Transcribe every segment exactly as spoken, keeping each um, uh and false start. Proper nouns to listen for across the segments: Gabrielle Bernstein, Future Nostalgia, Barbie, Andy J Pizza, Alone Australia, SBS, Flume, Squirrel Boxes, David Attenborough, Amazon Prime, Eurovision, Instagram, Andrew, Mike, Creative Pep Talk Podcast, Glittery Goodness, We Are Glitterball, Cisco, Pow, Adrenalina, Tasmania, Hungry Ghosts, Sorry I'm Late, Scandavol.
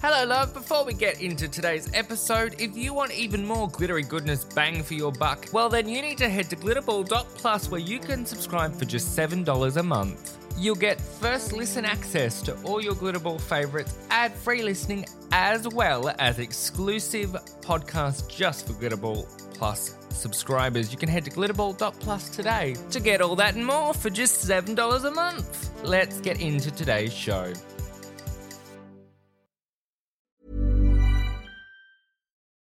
Hello love, before we get into today's episode, if you want even more glittery goodness bang for your buck, well then you need to head to glitterball dot plus where you can subscribe for just seven dollars a month. You'll get first listen access to all your Glitterball favourites, ad-free listening, as well as exclusive podcasts just for Glitterball Plus subscribers. You can head to glitterball dot plus today to get all that and more for just seven dollars a month. Let's get into today's show.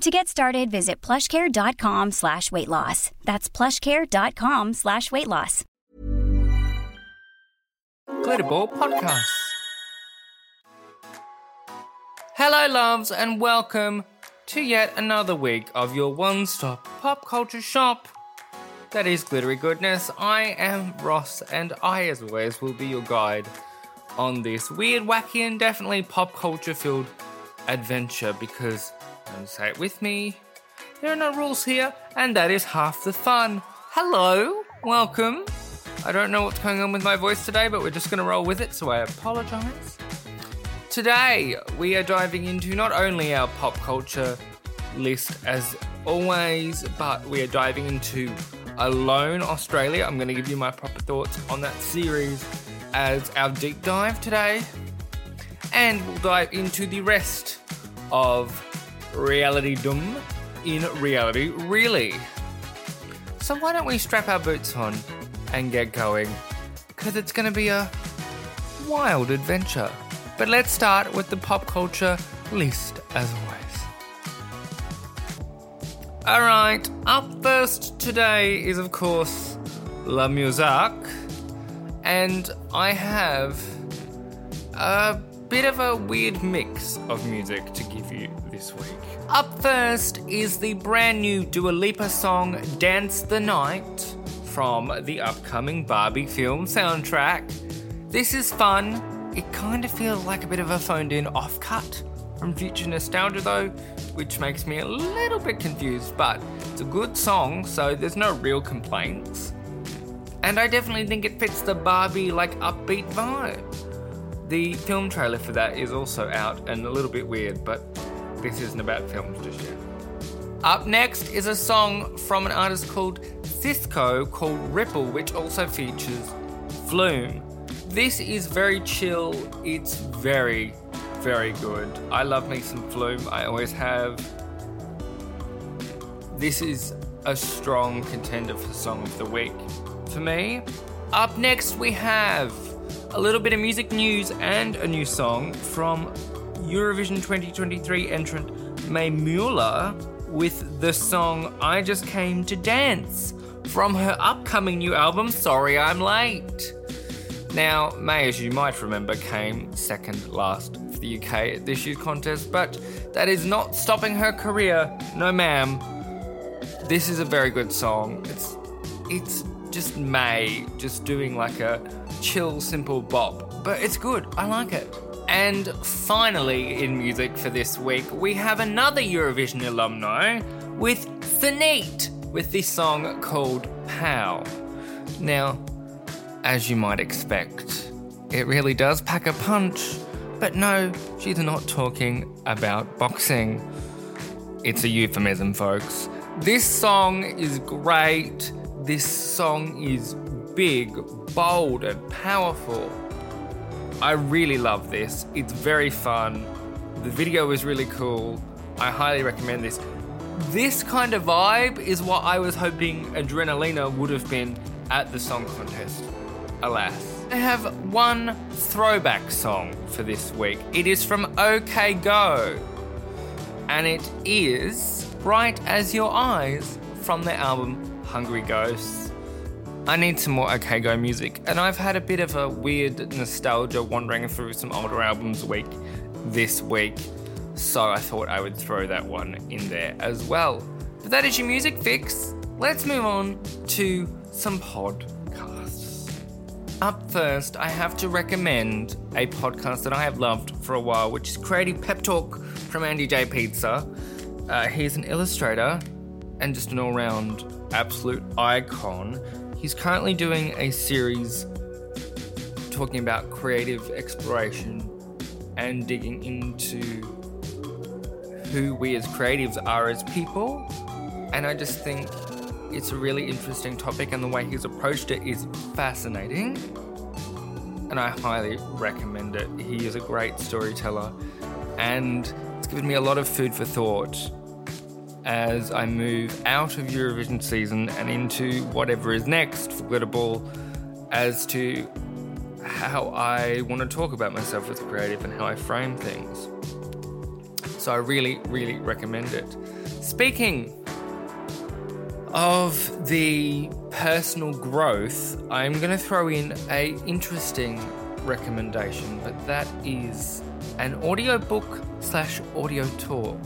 To get started, visit plushcare.com slash weight loss. That's plushcare.com slash weight loss. Glitterball Podcast. Hello, loves, and welcome to yet another week of your one-stop pop culture shop. That is Glittery Goodness. I am Ross, and I, as always, will be your guide on this weird, wacky, and definitely pop culture-filled adventure because... and say it with me. There are no rules here, and that is half the fun. Hello, welcome. I don't know what's going on with my voice today, but we're just going to roll with it, so I apologise. Today, we are diving into not only our pop culture list as always, but we are diving into Alone Australia. I'm going to give you my proper thoughts on that series as our deep dive today. And we'll dive into the rest of Reality Doom in Reality Really. So why don't we strap our boots on and get going, because it's going to be a wild adventure. But let's start with the pop culture list as always. Alright, up first today is of course La Musique, and I have a bit of a weird mix of music to give you this week. Up first is the brand new Dua Lipa song Dance the Night from the upcoming Barbie film soundtrack. This is fun. It kind of feels like a bit of a phoned in off cut from Future Nostalgia though, which makes me a little bit confused, but it's a good song, so there's no real complaints. And I definitely think it fits the Barbie like upbeat vibe. The film trailer for that is also out and a little bit weird, but this isn't about films just yet. Up next is a song from an artist called Cisco called Ripple, which also features Flume. This is very chill. It's very, very good. I love me some Flume. I always have. This is a strong contender for Song of the Week for me. Up next we have a little bit of music news and a new song from Eurovision twenty twenty-three entrant May Mueller with the song I Just Came to Dance from her upcoming new album Sorry I'm Late. Now, May, as you might remember, came second last for the U K at this year's contest, but that is not stopping her career. No, ma'am. This is a very good song. It's, it's just May just doing like a chill, simple bop, but it's good. I like it. And finally, in music for this week, we have another Eurovision alumni with Thénit with this song called Pow. Now, as you might expect, it really does pack a punch, but no, she's not talking about boxing. It's a euphemism, folks. This song is great. This song is big, bold and powerful. I really love this. It's very fun. The video is really cool. I highly recommend this. This kind of vibe is what I was hoping Adrenalina would have been at the song contest. Alas. I have one throwback song for this week. It is from OK Go, and it is Bright As Your Eyes from their album Hungry Ghosts. I need some more OK Go music, and I've had a bit of a weird nostalgia wandering through some older albums week this week, so I thought I would throw that one in there as well. But that is your music fix. Let's move on to some podcasts. Up first, I have to recommend a podcast that I have loved for a while, which is Creative Pep Talk from Andy J Pizza. Uh, he's an illustrator and just an all-round absolute icon. He's currently doing a series talking about creative exploration and digging into who we as creatives are as people. And I just think it's a really interesting topic, and the way he's approached it is fascinating. And I highly recommend it. He is a great storyteller, and it's given me a lot of food for thought as I move out of Eurovision season and into whatever is next for Glitterball, as to how I want to talk about myself as creative and how I frame things. So I really, really recommend it. Speaking of the personal growth, I'm going to throw in a interesting recommendation, but that is an audiobook slash audio talk.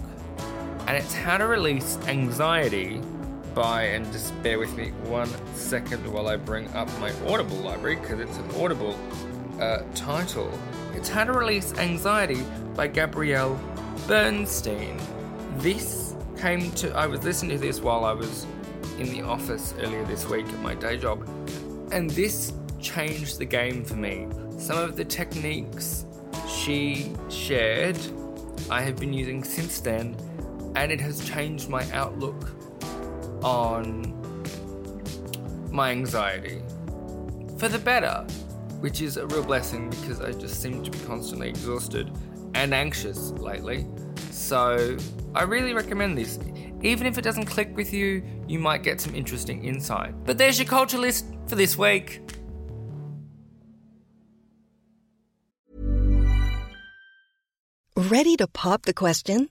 And it's How to Release Anxiety by, and just bear with me one second while I bring up my Audible library, because it's an Audible uh, title. It's How to Release Anxiety by Gabrielle Bernstein. This came to, I was listening to this while I was in the office earlier this week at my day job, and this changed the game for me. Some of the techniques she shared, I have been using since then, and it has changed my outlook on my anxiety for the better, which is a real blessing, because I just seem to be constantly exhausted and anxious lately. So I really recommend this. Even if it doesn't click with you, you might get some interesting insight. But there's your culture list for this week. Ready to pop the question?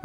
All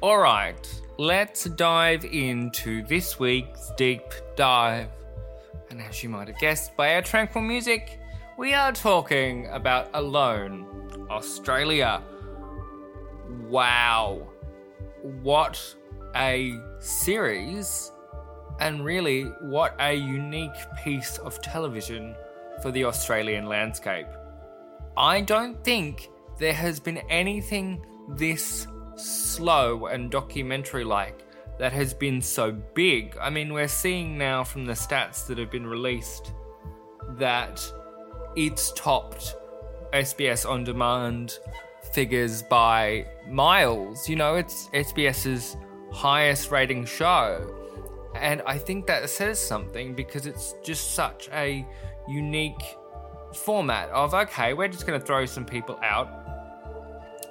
All right, let's dive into this week's deep dive. And as you might have guessed by our tranquil music, we are talking about Alone Australia. Wow. What a series, and really what a unique piece of television for the Australian landscape. I don't think there has been anything this slow and documentary-like that has been so big. I mean, we're seeing now from the stats that have been released that it's topped S B S On Demand figures by miles. You know, it's SBS's highest rating show. And I think that says something, because it's just such a unique format of, okay, we're just going to throw some people out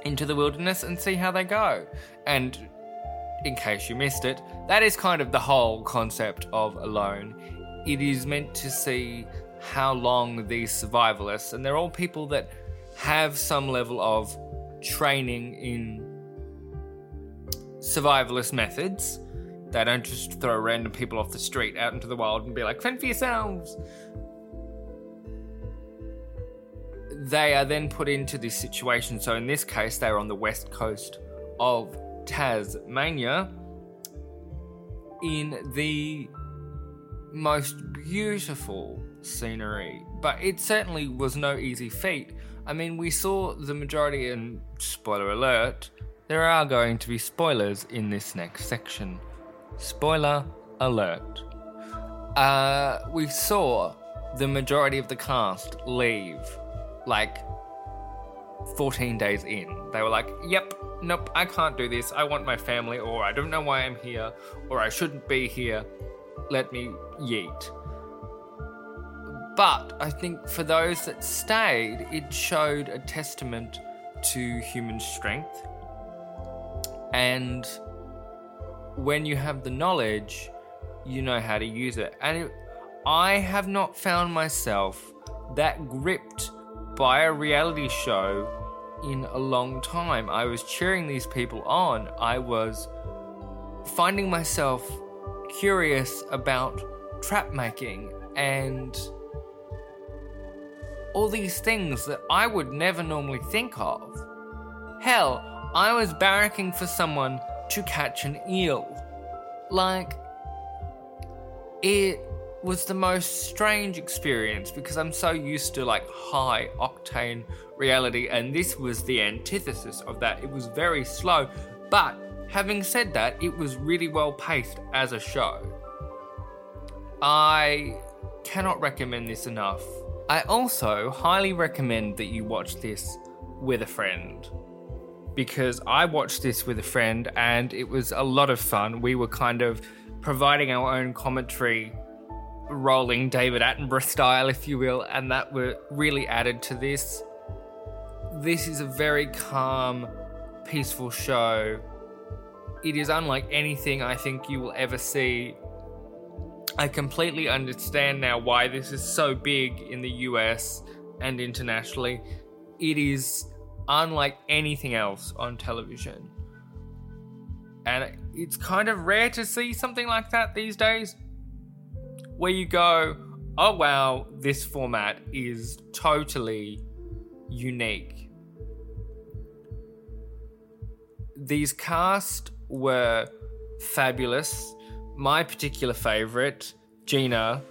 into the wilderness and see how they go. And in case you missed it, that is kind of the whole concept of Alone. It is meant to see how long these survivalists, and they're all people that have some level of training in survivalist methods. They don't just throw random people off the street out into the wild and be like, fend for yourselves. They are then put into this situation. So in this case, they're on the west coast of Tasmania in the most beautiful scenery. But it certainly was no easy feat. I mean, we saw the majority, and spoiler alert, there are going to be spoilers in this next section. Spoiler alert. Uh, we saw the majority of the cast leave, like, fourteen days in. They were like, yep, nope, I can't do this. I want my family, or I don't know why I'm here, or I shouldn't be here. Let me yeet. But I think for those that stayed, it showed a testament to human strength. And when you have the knowledge, you know how to use it. And it, I have not found myself that gripped by a reality show in a long time. I was cheering these people on. I was finding myself curious about trap making and all these things that I would never normally think of. Hell, I was barracking for someone to catch an eel. Like, it was the most strange experience, because I'm so used to, like, high octane reality, and this was the antithesis of that. It was very slow, but having said that, it was really well paced as a show. I cannot recommend this enough. I also highly recommend that you watch this with a friend, because I watched this with a friend and it was a lot of fun. We were kind of providing our own commentary, rolling David Attenborough style, if you will, and that were really added to this. This is a very calm, peaceful show. It is unlike anything I think you will ever see. I completely understand now why this is so big in the U S and internationally. It is unlike anything else on television. And it's kind of rare to see something like that these days, where you go, oh wow, this format is totally unique. These cast were fabulous. My particular favourite, Gina,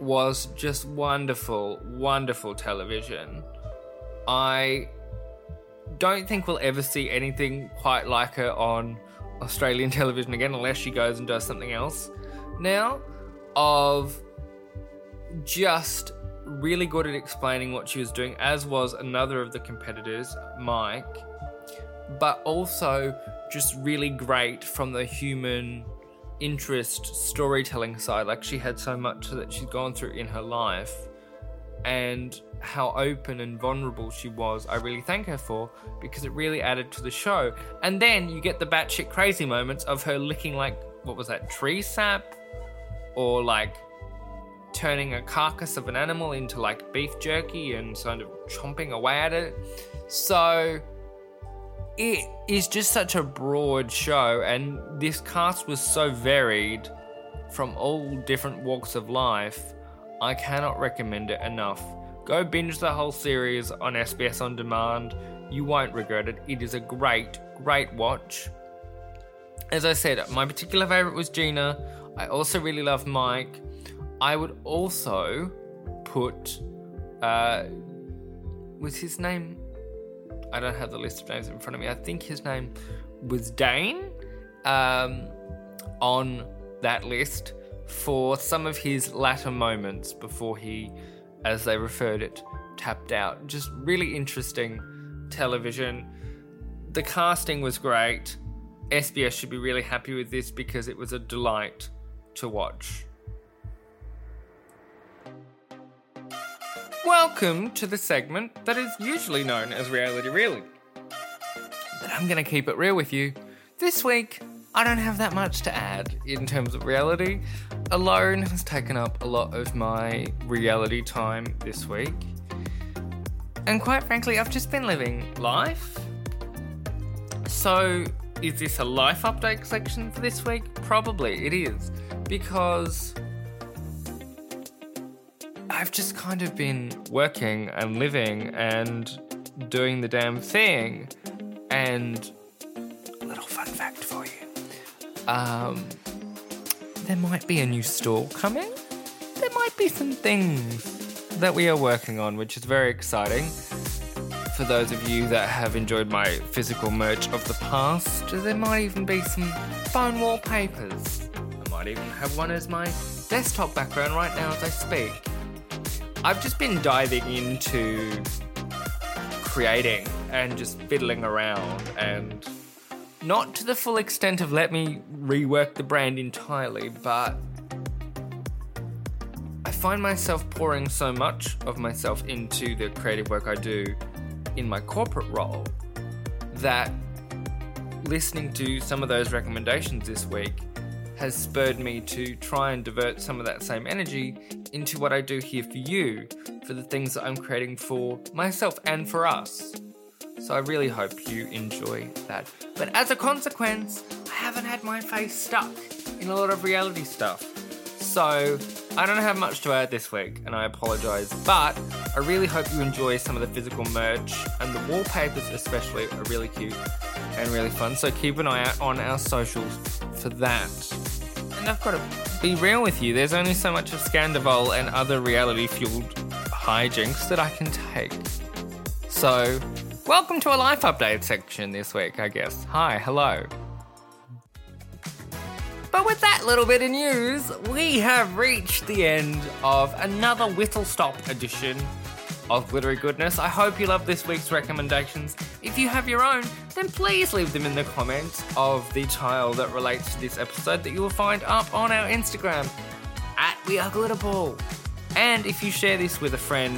was just wonderful, wonderful television. I don't think we'll ever see anything quite like her on Australian television again, unless she goes and does something else now, of just really good at explaining what she was doing, as was another of the competitors, Mike, but also just really great from the human interest storytelling side. Like, she had so much that she's gone through in her life, and how open and vulnerable she was, I really thank her for, because it really added to the show. And then you get the batshit crazy moments of her licking, like, what was that, tree sap? Or, like, turning a carcass of an animal into, like, beef jerky and sort of chomping away at it. So it is just such a broad show, and this cast was so varied from all different walks of life. I cannot recommend it enough. Go binge the whole series on S B S On Demand. You won't regret it. It is a great, great watch. As I said, my particular favourite was Gina. I also really love Mike. I would also put... Uh, was his name... I don't have the list of names in front of me. I think his name was Dane um, on that list for some of his latter moments before he, as they referred it, tapped out. Just really interesting television. The casting was great. S B S should be really happy with this because it was a delight to watch. Welcome to the segment that is usually known as Reality Reeling. But I'm going to keep it real with you. This week, I don't have that much to add in terms of reality. Alone has taken up a lot of my reality time this week. And quite frankly, I've just been living life. So is this a life update section for this week? Probably it is, because I've just kind of been working and living and doing the damn thing. And a little fun fact for you. Um, there might be a new store coming. There might be some things that we are working on, which is very exciting. For those of you that have enjoyed my physical merch of the past, there might even be some phone wallpapers. I might even have one as my desktop background right now as I speak. I've just been diving into creating and just fiddling around, and not to the full extent of let me rework the brand entirely, but I find myself pouring so much of myself into the creative work I do in my corporate role that listening to some of those recommendations this week has spurred me to try and divert some of that same energy into what I do here for you, for the things that I'm creating for myself and for us. So I really hope you enjoy that. But as a consequence, I haven't had my face stuck in a lot of reality stuff. So I don't have much to add this week, and I apologise, but I really hope you enjoy some of the physical merch, and the wallpapers especially are really cute and really fun. So keep an eye out on our socials for that. And I've got to be real with you, there's only so much of Scandavol and other reality-fueled hijinks that I can take. So, welcome to a life update section this week, I guess. Hi, hello. But with that little bit of news, we have reached the end of another whistle-stop edition of Glittery Goodness. I hope you love this week's recommendations. If you have your own, then please leave them in the comments of the tile that relates to this episode that you will find up on our Instagram at We Are Glitterball. And if you share this with a friend,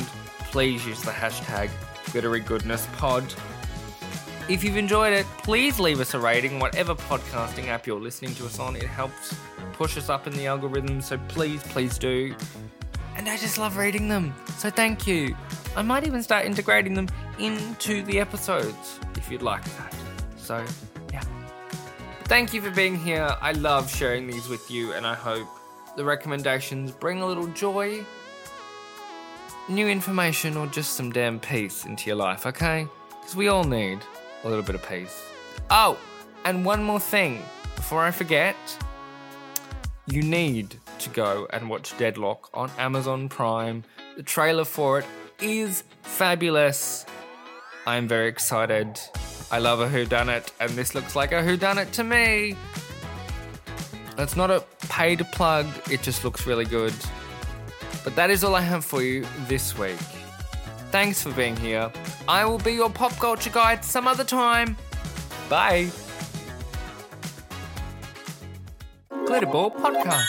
please use the hashtag GlitteryGoodnessPod. If you've enjoyed it, please leave us a rating, whatever podcasting app you're listening to us on. It helps push us up in the algorithm, so please, please do. And I just love reading them, so thank you. I might even start integrating them into the episodes if you'd like that. So, yeah. Thank you for being here. I love sharing these with you, and I hope the recommendations bring a little joy, new information, or just some damn peace into your life, okay? Because we all need a little bit of peace. Oh, and one more thing before I forget. You need to go and watch Deadlock on Amazon Prime. The trailer for it is fabulous. I'm very excited. I love a whodunit, and this looks like a whodunit to me. It's not a paid plug, it just looks really good. But that is all I have for you this week. Thanks for being here. I will be your pop culture guide some other time. Bye. Glitterball Podcast.